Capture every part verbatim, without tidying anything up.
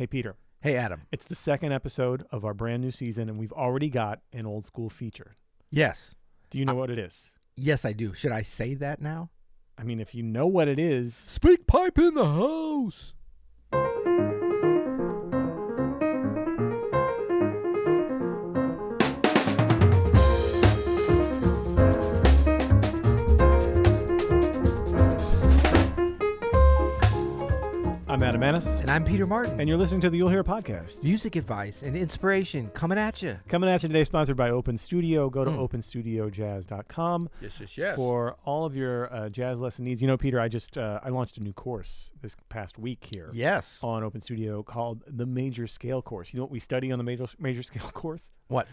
Hey, Peter. Hey, Adam. It's the second episode of our brand new season, and we've already got an old school feature. Yes. Do you know I, what it is? Yes, I do. Should I say that now? I mean, if you know what it is... SpeakPipe in the house! I'm Adam Annis. And I'm Peter Martin. And you're listening to the You'll Hear It Podcast. Music advice and inspiration coming at you. Coming at you today, sponsored by Open Studio. Go to mm. open studio jazz dot com yes, yes, yes. for all of your uh, jazz lesson needs. You know, Peter, I just uh, I launched a new course this past week here. Yes. On Open Studio called the Major Scale Course. You know what we study on the Major Major Scale Course? What?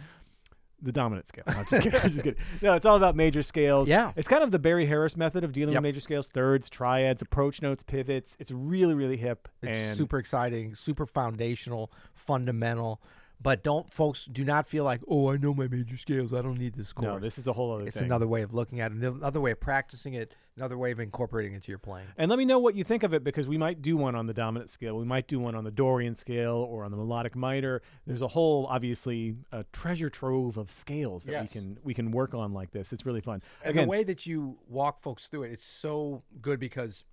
The dominant scale. No, just kidding. just kidding. No, it's all about major scales. Yeah. It's kind of the Barry Harris method of dealing yep. with major scales, thirds, triads, approach notes, pivots. It's really, really hip. It's and super exciting, super foundational, fundamental. But don't folks, do not feel like, oh, I know my major scales. I don't need this course. No, this is a whole other it's thing. It's another way of looking at it, another way of practicing it, another way of incorporating it to your playing. And let me know what you think of it, because we might do one on the dominant scale. We might do one on the Dorian scale or on the melodic miter. There's a whole, obviously, a treasure trove of scales that yes. we can we can work on like this. It's really fun. And Again, the way that you walk folks through it, it's so good because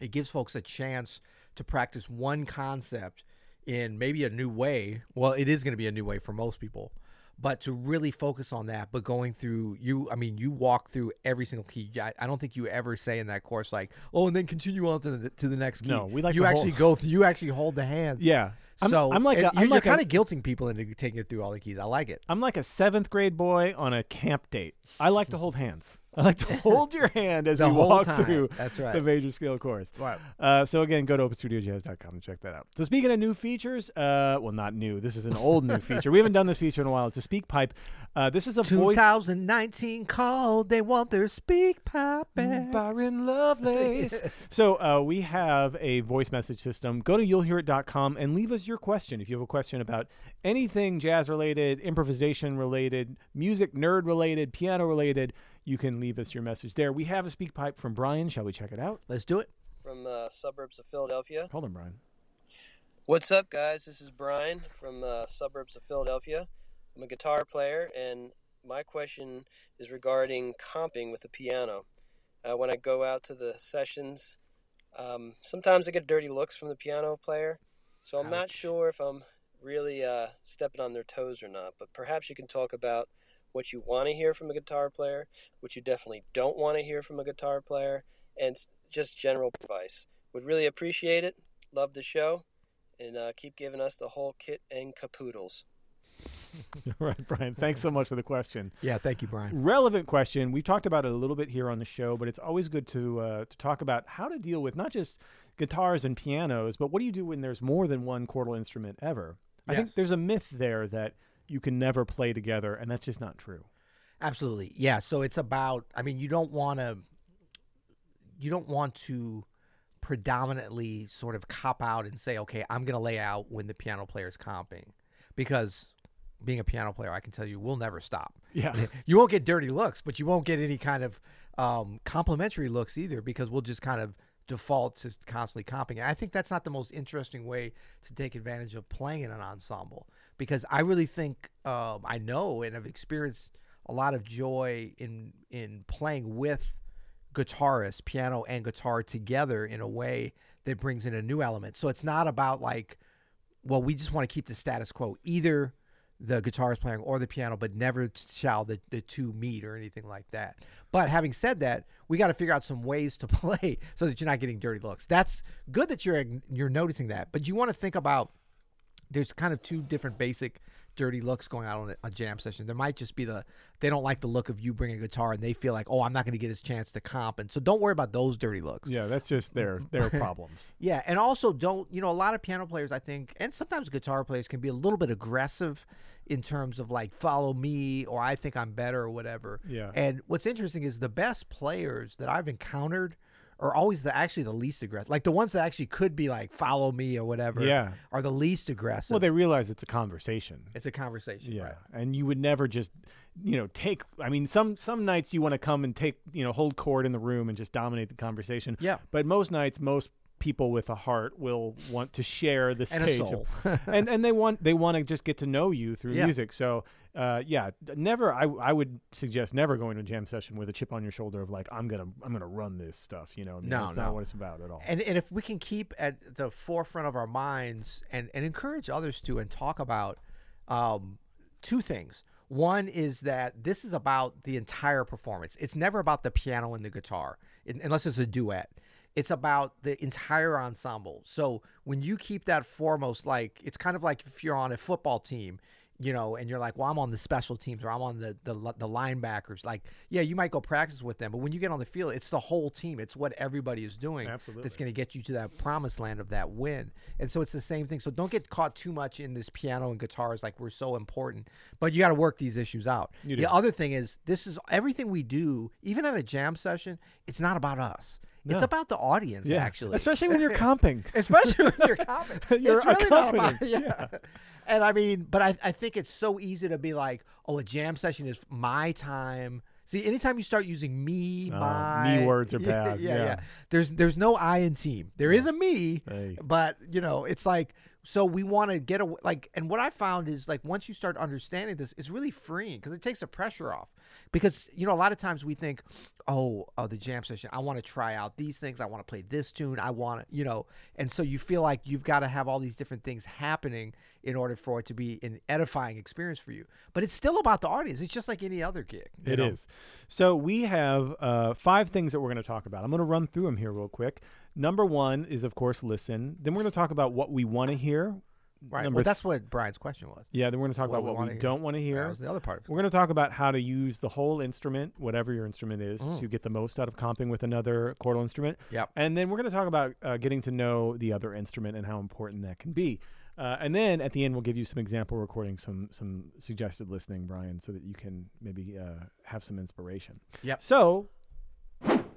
it gives folks a chance to practice one concept in maybe a new way. Well, it is going to be a new way for most people, but to really focus on that, but going through you, I mean, you walk through every single key. I, I don't think you ever say in that course, like, oh, and then continue on to the, to the next key. No, we like you to actually hold. go through, you actually hold the hands. Yeah. I'm, so I'm like, a, I'm you're, like you're kind of guilting people into taking it through all the keys. I like it. I'm like a seventh grade boy on a camp date. I like to hold hands. I like to hold your hand as we walk time. through That's right. the major scale course. Right. Uh, so again, go to open studio jazz dot com and check that out. So speaking of new features, uh, well, not new. This is an old new feature. We haven't done this feature in a while. It's a SpeakPipe. Uh, this is a twenty nineteen voice... call. They want their SpeakPipe back. By Rin Lovelace. So uh, we have a voice message system. Go to you'll hear it dot com and leave us your question. If you have a question about anything jazz-related, improvisation-related, music nerd-related, piano-related, you can leave us your message there. We have a SpeakPipe from Brian. Shall we check it out? Let's do it. From the suburbs of Philadelphia. Hold on, Brian. What's up, guys? This is Brian from the suburbs of Philadelphia. I'm a guitar player, and my question is regarding comping with the piano. Uh, when I go out to the sessions, um, sometimes I get dirty looks from the piano player, so I'm Ouch. not sure if I'm really uh, stepping on their toes or not, but perhaps you can talk about what you want to hear from a guitar player, what you definitely don't want to hear from a guitar player, and just general advice. Would really appreciate it. Love the show, and uh, keep giving us the whole kit and capoodles. All right, Brian. Thanks so much for the question. Yeah, thank you, Brian. Relevant question. We've talked about it a little bit here on the show, but it's always good to uh, to talk about how to deal with not just guitars and pianos, but what do you do when there's more than one chordal instrument ever? Yes. I think there's a myth there that you can never play together, and that's just not true. Absolutely. Yeah, so it's about, I mean, you don't want to, you don't want to predominantly sort of cop out and say, okay, I'm going to lay out when the piano player is comping, because being a piano player, I can tell you, we'll never stop. Yeah. You won't get dirty looks, but you won't get any kind of um, complimentary looks either, because we'll just kind of default to constantly comping. And I think that's not the most interesting way to take advantage of playing in an ensemble, because I really think um, I know and have experienced a lot of joy in in playing with guitarists, piano and guitar together in a way that brings in a new element. So it's not about like, well, we just want to keep the status quo, either the guitar is playing or the piano, but never shall the, the two meet or anything like that. But having said that, we got to figure out some ways to play so that you're not getting dirty looks. That's good that you're you're noticing that, but you want to think about there's kind of two different basic dirty looks going on in a jam session. There might just be the, they don't like the look of you bringing a guitar and they feel like, oh, I'm not going to get his chance to comp. And so don't worry about those dirty looks. Yeah, that's just their their problems. Yeah, and also don't, you know, a lot of piano players, I think, and sometimes guitar players can be a little bit aggressive in terms of like, follow me, or I think I'm better or whatever. Yeah. And what's interesting is the best players that I've encountered are always the actually the least aggressive. Like the ones that actually could be like, follow me or whatever, yeah, are the least aggressive. Well, they realize it's a conversation. It's a conversation, yeah. Right. And you would never just, you know, take, I mean, some some nights you want to come and take, you know, hold court in the room and just dominate the conversation. Yeah. But most nights, most people with a heart will want to share this and stage, a soul. and and they want they want to just get to know you through yeah. music. So uh, yeah, never. I I would suggest never going to a jam session with a chip on your shoulder of like I'm gonna I'm gonna run this stuff. You know, I mean, no, that's no. not what it's about at all. And and if we can keep at the forefront of our minds and and encourage others to and talk about um, two things. One is that this is about the entire performance. It's never about the piano and the guitar, it, unless it's a duet. It's about the entire ensemble. So when you keep that foremost, like it's kind of like if you're on a football team, you know, and you're like, well, I'm on the special teams or I'm on the, the the linebackers. Like, yeah, you might go practice with them, but when you get on the field, it's the whole team. It's what everybody is doing Absolutely. That's going to get you to that promised land of that win. And so it's the same thing. So don't get caught too much in this piano and guitars, like we're so important, but you got to work these issues out. You do. The other thing is this is everything we do, even at a jam session, it's not about us. No. It's about the audience, yeah. actually. Especially when you're comping. Especially when you're comping. You're it's really not about, yeah. yeah. And I mean, but I, I think it's so easy to be like, oh, a jam session is my time. See, anytime you start using me, uh, my. Me words are yeah, bad. Yeah, yeah, yeah. There's there's no I in team. There yeah. is a me, hey. But, you know, it's like, so we want to get away. Like, and what I found is like, once you start understanding this, it's really freeing because it takes the pressure off. Because, you know, a lot of times we think, oh, oh, the jam session, I want to try out these things. I want to play this tune. I want to, you know, and so you feel like you've got to have all these different things happening in order for it to be an edifying experience for you. But it's still about the audience. It's just like any other gig. It know? is. So we have uh, five things that we're going to talk about. I'm going to run through them here real quick. Number one is, of course, listen. Then we're going to talk about what we want to hear. Right. Number well, that's th- what Brian's question was. Yeah, then we're going to talk what about what we, we don't want to hear. That was the other part. We're going to talk about how to use the whole instrument, whatever your instrument is, mm. to get the most out of comping with another chordal instrument. Yep. And then we're going to talk about uh, getting to know the other instrument and how important that can be. Uh, and then at the end, we'll give you some example recordings, some some suggested listening, Brian, so that you can maybe uh, have some inspiration. Yep. So,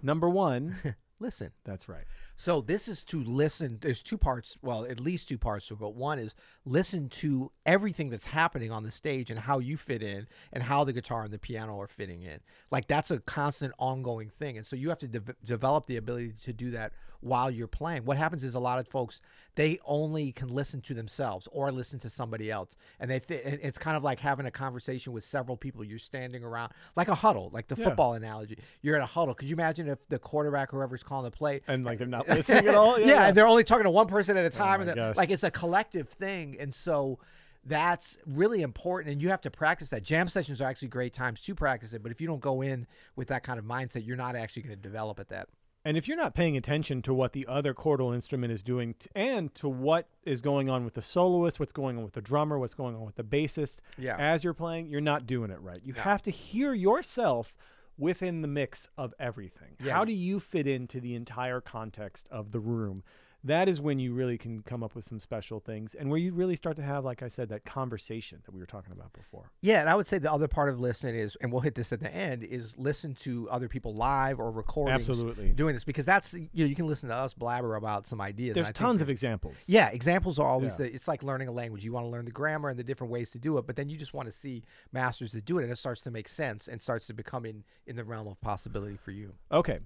number one... Listen. That's right. So this is to listen. There's two parts. Well, at least two parts to it. But one is listen to everything that's happening on the stage and how you fit in and how the guitar and the piano are fitting in. Like that's a constant ongoing thing. And so you have to de- develop the ability to do that while you're playing. What happens is a lot of folks, they only can listen to themselves or listen to somebody else. And they th- it's kind of like having a conversation with several people. You're standing around like a huddle, like the yeah. football analogy. You're in a huddle. Could you imagine if the quarterback, whoever's calling the play, and like they're not listening at all, yeah, yeah, yeah. and they're only talking to one person at a time, oh and the, like it's a collective thing, and so that's really important, and you have to practice that. Jam sessions are actually great times to practice it, but if you don't go in with that kind of mindset, you're not actually going to develop at that. And if you're not paying attention to what the other chordal instrument is doing t- and to what is going on with the soloist, what's going on with the drummer, what's going on with the bassist, yeah. as you're playing, you're not doing it right. You yeah. have to hear yourself within the mix of everything. Yeah. How do you fit into the entire context of the room? That is when you really can come up with some special things and where you really start to have, like I said, that conversation that we were talking about before. Yeah, and I would say the other part of listening is, and we'll hit this at the end, is listen to other people live or recordings Absolutely. Doing this, because that's, you know, you can listen to us blabber about some ideas. There's tons of examples. Yeah, examples are always, yeah. the. It's like learning a language. You want to learn the grammar and the different ways to do it, but then you just want to see masters that do it, and it starts to make sense and starts to become in, in the realm of possibility for you. Okay.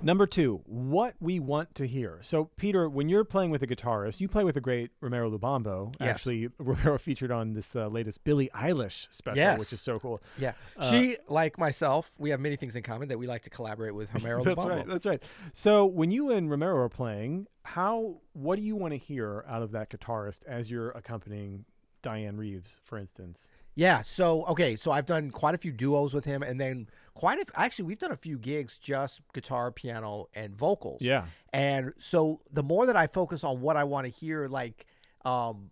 Number two, what we want to hear. So, Peter, when you're playing with a guitarist, you play with the great Romero Lubambo. Yes. Actually, Romero featured on this uh, latest Billie Eilish special, yes. which is so cool. Yeah. Uh, she, like myself, we have many things in common that we like to collaborate with Romero that's Lubambo. That's right. That's right. So when you and Romero are playing, how what do you want to hear out of that guitarist as you're accompanying Diane Reeves, for instance? Yeah. So, okay. So I've done quite a few duos with him, and then quite a f- actually we've done a few gigs, just guitar, piano, and vocals. Yeah. And so the more that I focus on what I want to hear, like, um,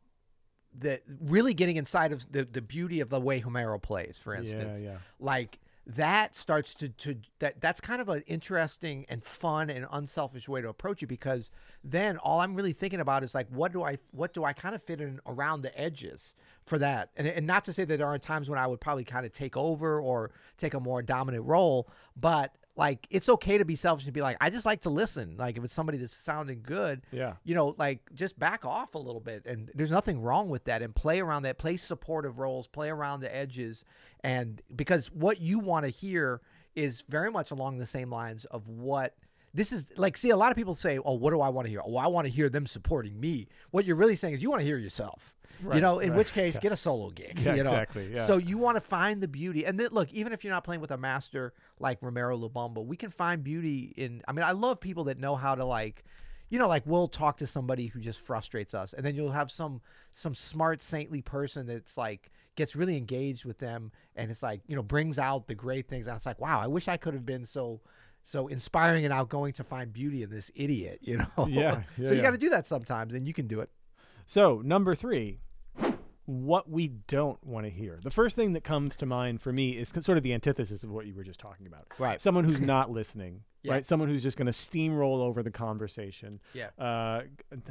the really getting inside of the, the beauty of the way Homero plays, for instance, yeah, yeah. like that starts to, to that that's kind of an interesting and fun and unselfish way to approach it, because then all I'm really thinking about is like, what do I, what do I kind of fit in around the edges for that. And, and not to say that there aren't times when I would probably kind of take over or take a more dominant role, but like, it's okay to be selfish and be like, I just like to listen. Like if it's somebody that's sounding good, yeah. you know, like just back off a little bit, and there's nothing wrong with that, and play around that, play supportive roles, play around the edges. And because what you want to hear is very much along the same lines of what This is like, see, a lot of people say, oh, what do I want to hear? Oh, I want to hear them supporting me. What you're really saying is you want to hear yourself. Right, you know, in right, which case, yeah. get a solo gig. Yeah, you know? Exactly. Yeah. So you want to find the beauty. And then, look, even if you're not playing with a master like Romero Lubambo, we can find beauty in. I mean, I love people that know how to, like, you know, like we'll talk to somebody who just frustrates us, and then you'll have some some smart, saintly person that's like gets really engaged with them, and it's like, you know, brings out the great things. And it's like, wow, I wish I could have been so. So inspiring and outgoing to find beauty in this idiot, you know? Yeah. yeah so you yeah. got to do that sometimes, and you can do it. So number three, what we don't want to hear. The first thing that comes to mind for me is sort of the antithesis of what you were just talking about. Right. Someone who's not listening, yeah. right? Someone who's just going to steamroll over the conversation. Yeah. Uh,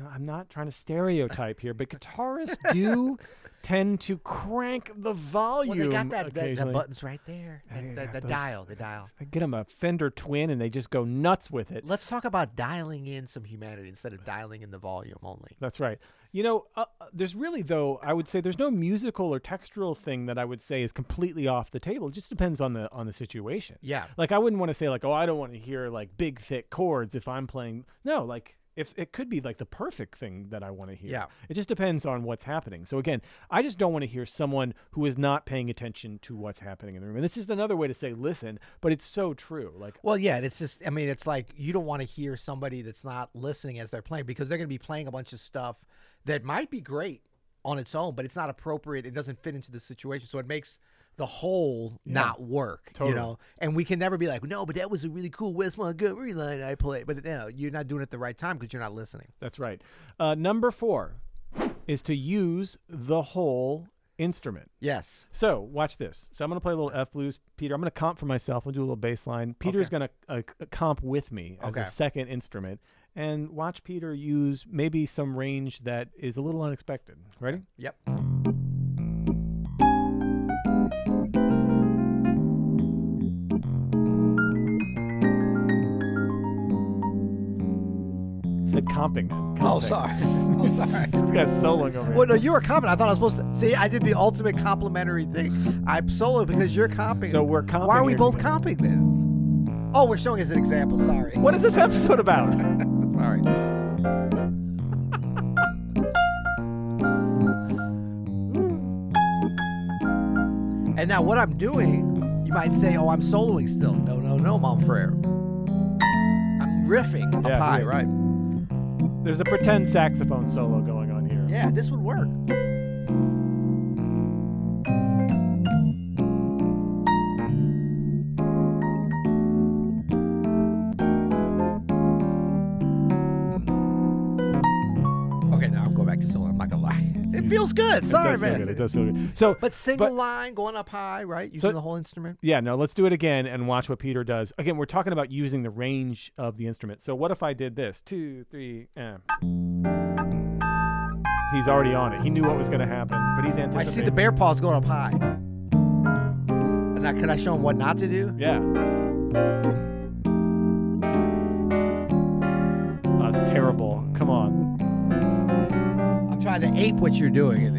I'm not trying to stereotype here, but guitarists do tend to crank the volume. Well, they got that, that, that buttons right there, that, yeah, that, that those, dial, the dial. I get them a Fender Twin, and they just go nuts with it. Let's talk about dialing in some humanity instead of dialing in the volume only. That's right. You know, uh, there's really, though, I would say there's no musical or textural thing that I would say is completely off the table. It just depends on the on the situation. Yeah. Like, I wouldn't want to say, like, oh, I don't want to hear, like, big, thick chords if I'm playing. No, like... If it could be like the perfect thing that I want to hear. Yeah. It just depends on what's happening. So again, I just don't want to hear someone who is not paying attention to what's happening in the room. And this is another way to say listen, but it's so true. Like, well, yeah, it's just, I mean, it's like you don't want to hear somebody that's not listening as they're playing, because they're going to be playing a bunch of stuff that might be great on its own, but it's not appropriate. It doesn't fit into the situation. So it makes the whole yeah. not work, totally. You know, and we can never be like, no, but that was a really cool Wes Montgomery line I played, but you know, you're not doing it at the right time because you're not listening. That's right. Uh, number four is to use the whole instrument. Yes. So watch this. So I'm going to play a little F blues. Peter, I'm going to comp for myself. We'll do a little bass line. Peter's okay. going to uh, comp with me as okay. a second instrument, and watch Peter use maybe some range that is a little unexpected. Ready? Yep. Comping it. Comping. Oh, sorry. Oh, sorry. This guy's soloing over here. Well, no, you were comping. I thought I was supposed to. See, I did the ultimate complimentary thing. I'm solo because you're comping. So we're comping. Why are we both today? Comping then? Oh, we're showing as an example. Sorry. What is this episode about? Sorry. And now what I'm doing, you might say, oh, I'm soloing still. No, no, no, mon frere. I'm riffing up yeah, high, right? There's a pretend saxophone solo going on here. Yeah, this would work. Okay, now I'm going back to solo. I'm not gonna lie. It feels good. Sorry, it man. Feel good. It does feel good. So, but single but, line going up high, right? Using so, the whole instrument. Yeah. No, let's do it again and watch what Peter does. Again, we're talking about using the range of the instrument. So, what if I did this? Two, three. Eh. He's already on it. He knew what was going to happen, but he's anticipating. I see the bear paws going up high. And now, can I show him what not to do? Yeah. Oh, that's terrible. Come on. Trying to ape what you're doing. You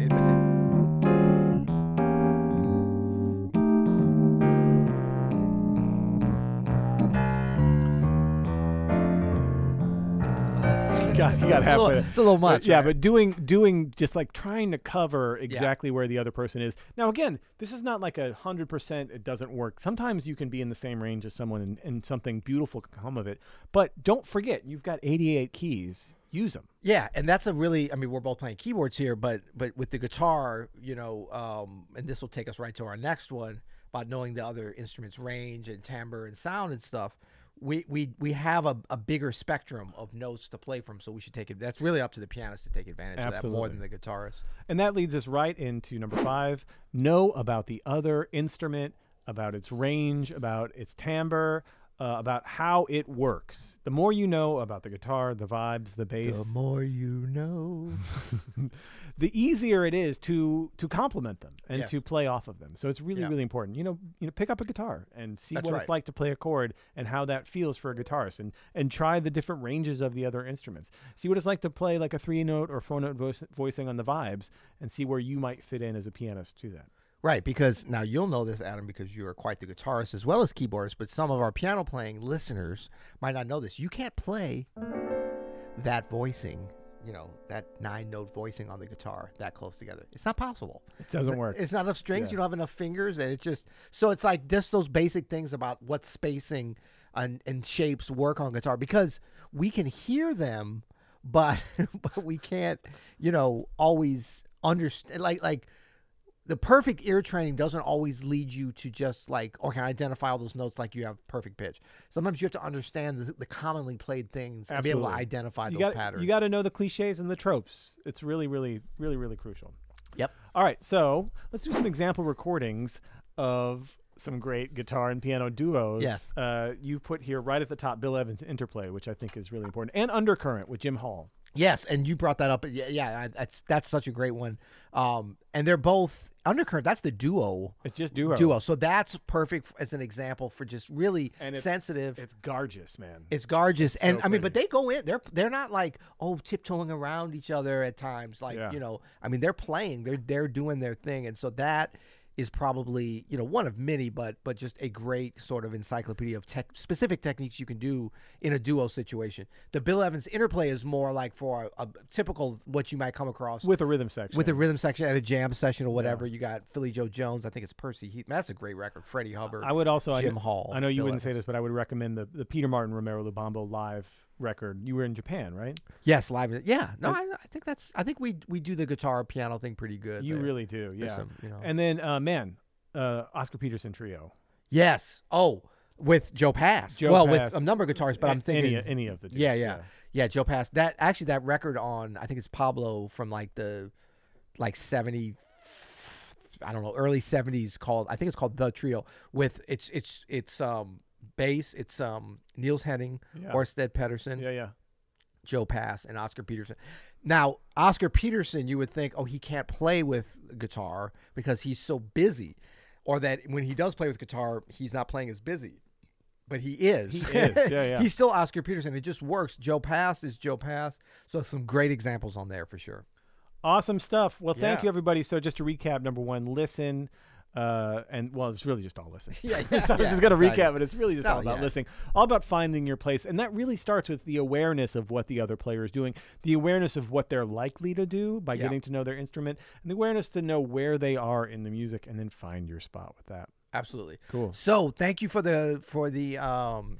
got, you got halfway. It's a little much. But, yeah, right? But doing, doing, just like trying to cover exactly yeah. where the other person is. Now, again, this is not like a hundred percent. It doesn't work. Sometimes you can be in the same range as someone, and, and something beautiful can come of it. But don't forget, you've got eighty-eight keys. Use them. Yeah, and that's a really, I mean, we're both playing keyboards here, but but with the guitar, you know, um, and this will take us right to our next one about knowing the other instrument's range and timbre and sound and stuff. We we we have a, a bigger spectrum of notes to play from, so we should take it. That's really up to the pianist to take advantage Absolutely. Of that more than the guitarist. And that leads us right into number five. Know about the other instrument, about its range, about its timbre. Uh, about how it works. The more you know about the guitar, the vibes, the bass. The more you know. The easier it is to to complement them and yes. to play off of them. So it's really, yeah. really important. You know, you know, pick up a guitar and see That's what right. it's like to play a chord and how that feels for a guitarist, and, and try the different ranges of the other instruments. See what it's like to play like a three-note or four-note vo- voicing on the vibes, and see where you might fit in as a pianist to that. Right, because now you'll know this, Adam, because you are quite the guitarist as well as keyboardist, but some of our piano playing listeners might not know this. You can't play that voicing, you know, that nine-note voicing on the guitar that close together. It's not possible. It doesn't it's, work. It's not enough strings. Yeah. You don't have enough fingers. And it's just, so it's like just those basic things about what spacing and, and shapes work on guitar, because we can hear them, but, but we can't, you know, always understand, like, like, the perfect ear training doesn't always lead you to just like, okay, identify all those notes like you have perfect pitch. Sometimes you have to understand the, the commonly played things Absolutely. And be able to identify you those gotta, patterns. You got to know the cliches and the tropes. It's really, really, really, really crucial. Yep. All right, so let's do some example recordings of some great guitar and piano duos. Yes. Uh, you've put here right at the top, Bill Evans' Interplay, which I think is really important, and Undercurrent with Jim Hall. Yes, and you brought that up. Yeah, yeah, that's that's such a great one. Um, and they're both Undercurrent. That's the duo. It's just duo. Duo. So that's perfect as an example for just really and it's, sensitive. It's gorgeous, man. It's gorgeous, it's and so I mean, but they go in. They're they're not like oh tiptoeing around each other at times. Like yeah. you know, I mean, they're playing. They're they're doing their thing, and so that is probably you know one of many, but but just a great sort of encyclopedia of tech specific techniques you can do in a duo situation. The Bill Evans Interplay is more like for a, a typical what you might come across with a rhythm section, with a rhythm section at a jam session or whatever. Yeah. You got Philly Joe Jones, I think it's Percy Heath. That's a great record. Freddie Hubbard. I would also Jim I know, Hall. I know you Bill wouldn't Evans. Say this, but I would recommend the the Peter Martin Romero Lubambo live record. You were in Japan, right? Yes, live. Yeah, no, I, I think that's. I think we we do the guitar piano thing pretty good. You there. Really do, yeah. Some, you know. And then uh, man, uh, Oscar Peterson trio. Yes. Oh, with Joe Pass. Joe well, Pass. With a number of guitarists, but a- I'm thinking any, any of the. Dudes, yeah, yeah, yeah, yeah. Joe Pass. That actually that record on I think it's Pablo from like the like seventy. I don't know, early seventies. Called I think it's called The Trio. With it's it's it's um. bass, it's um Niels-Henning yeah. Ørsted Pedersen, yeah, yeah, Joe Pass, and Oscar Peterson. Now, Oscar Peterson, you would think, oh, he can't play with guitar because he's so busy, or that when he does play with guitar, he's not playing as busy. But he is. He is. Yeah, yeah. He's still Oscar Peterson. It just works. Joe Pass is Joe Pass. So some great examples on there for sure. Awesome stuff. Well, thank yeah. you, everybody. So just to recap, number one, listen. Uh, and well, it's really just all listening. Yeah, yeah, so I was yeah, just going to recap, yeah. but it's really just no, all about yeah. listening, all about finding your place. And that really starts with the awareness of what the other player is doing, the awareness of what they're likely to do by yeah. getting to know their instrument, and the awareness to know where they are in the music, and then find your spot with that. Absolutely. Cool. So thank you for the, for the, um,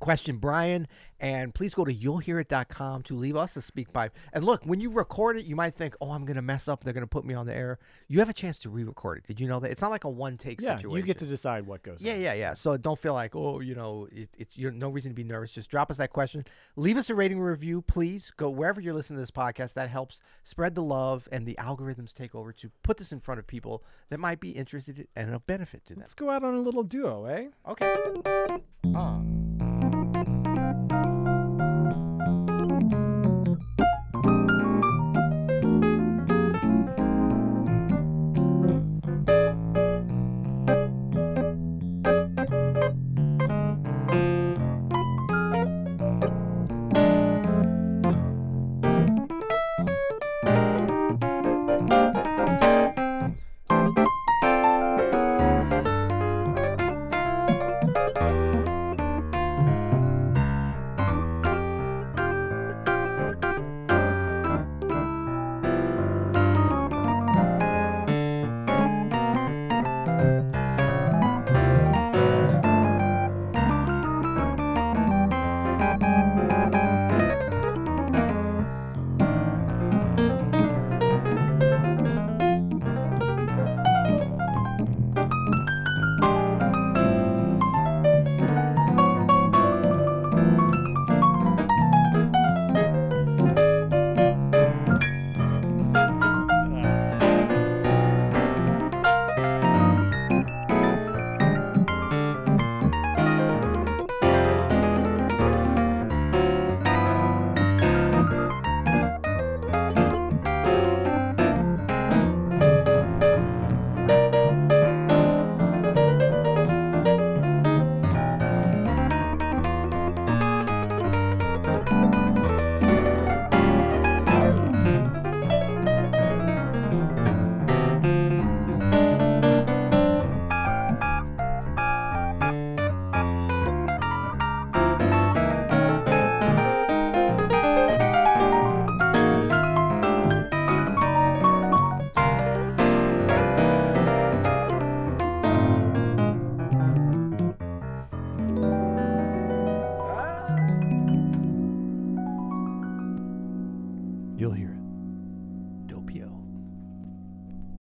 question, Brian, and please go to you'll hear it dot com to leave us a SpeakPipe. And look, when you record it, you might think, oh, I'm going to mess up. They're going to put me on the air. You have a chance to re-record it. Did you know that? It's not like a one-take yeah, situation. Yeah, you get to decide what goes on. Yeah, yeah, yeah. So don't feel like, oh, you know, it, it's you're no reason to be nervous. Just drop us that question. Leave us a rating review, please. Go wherever you're listening to this podcast. That helps spread the love and the algorithms take over to put this in front of people that might be interested and of benefit to them. Let's go out on a little duo, eh? Okay. Uh. You'll Hear It.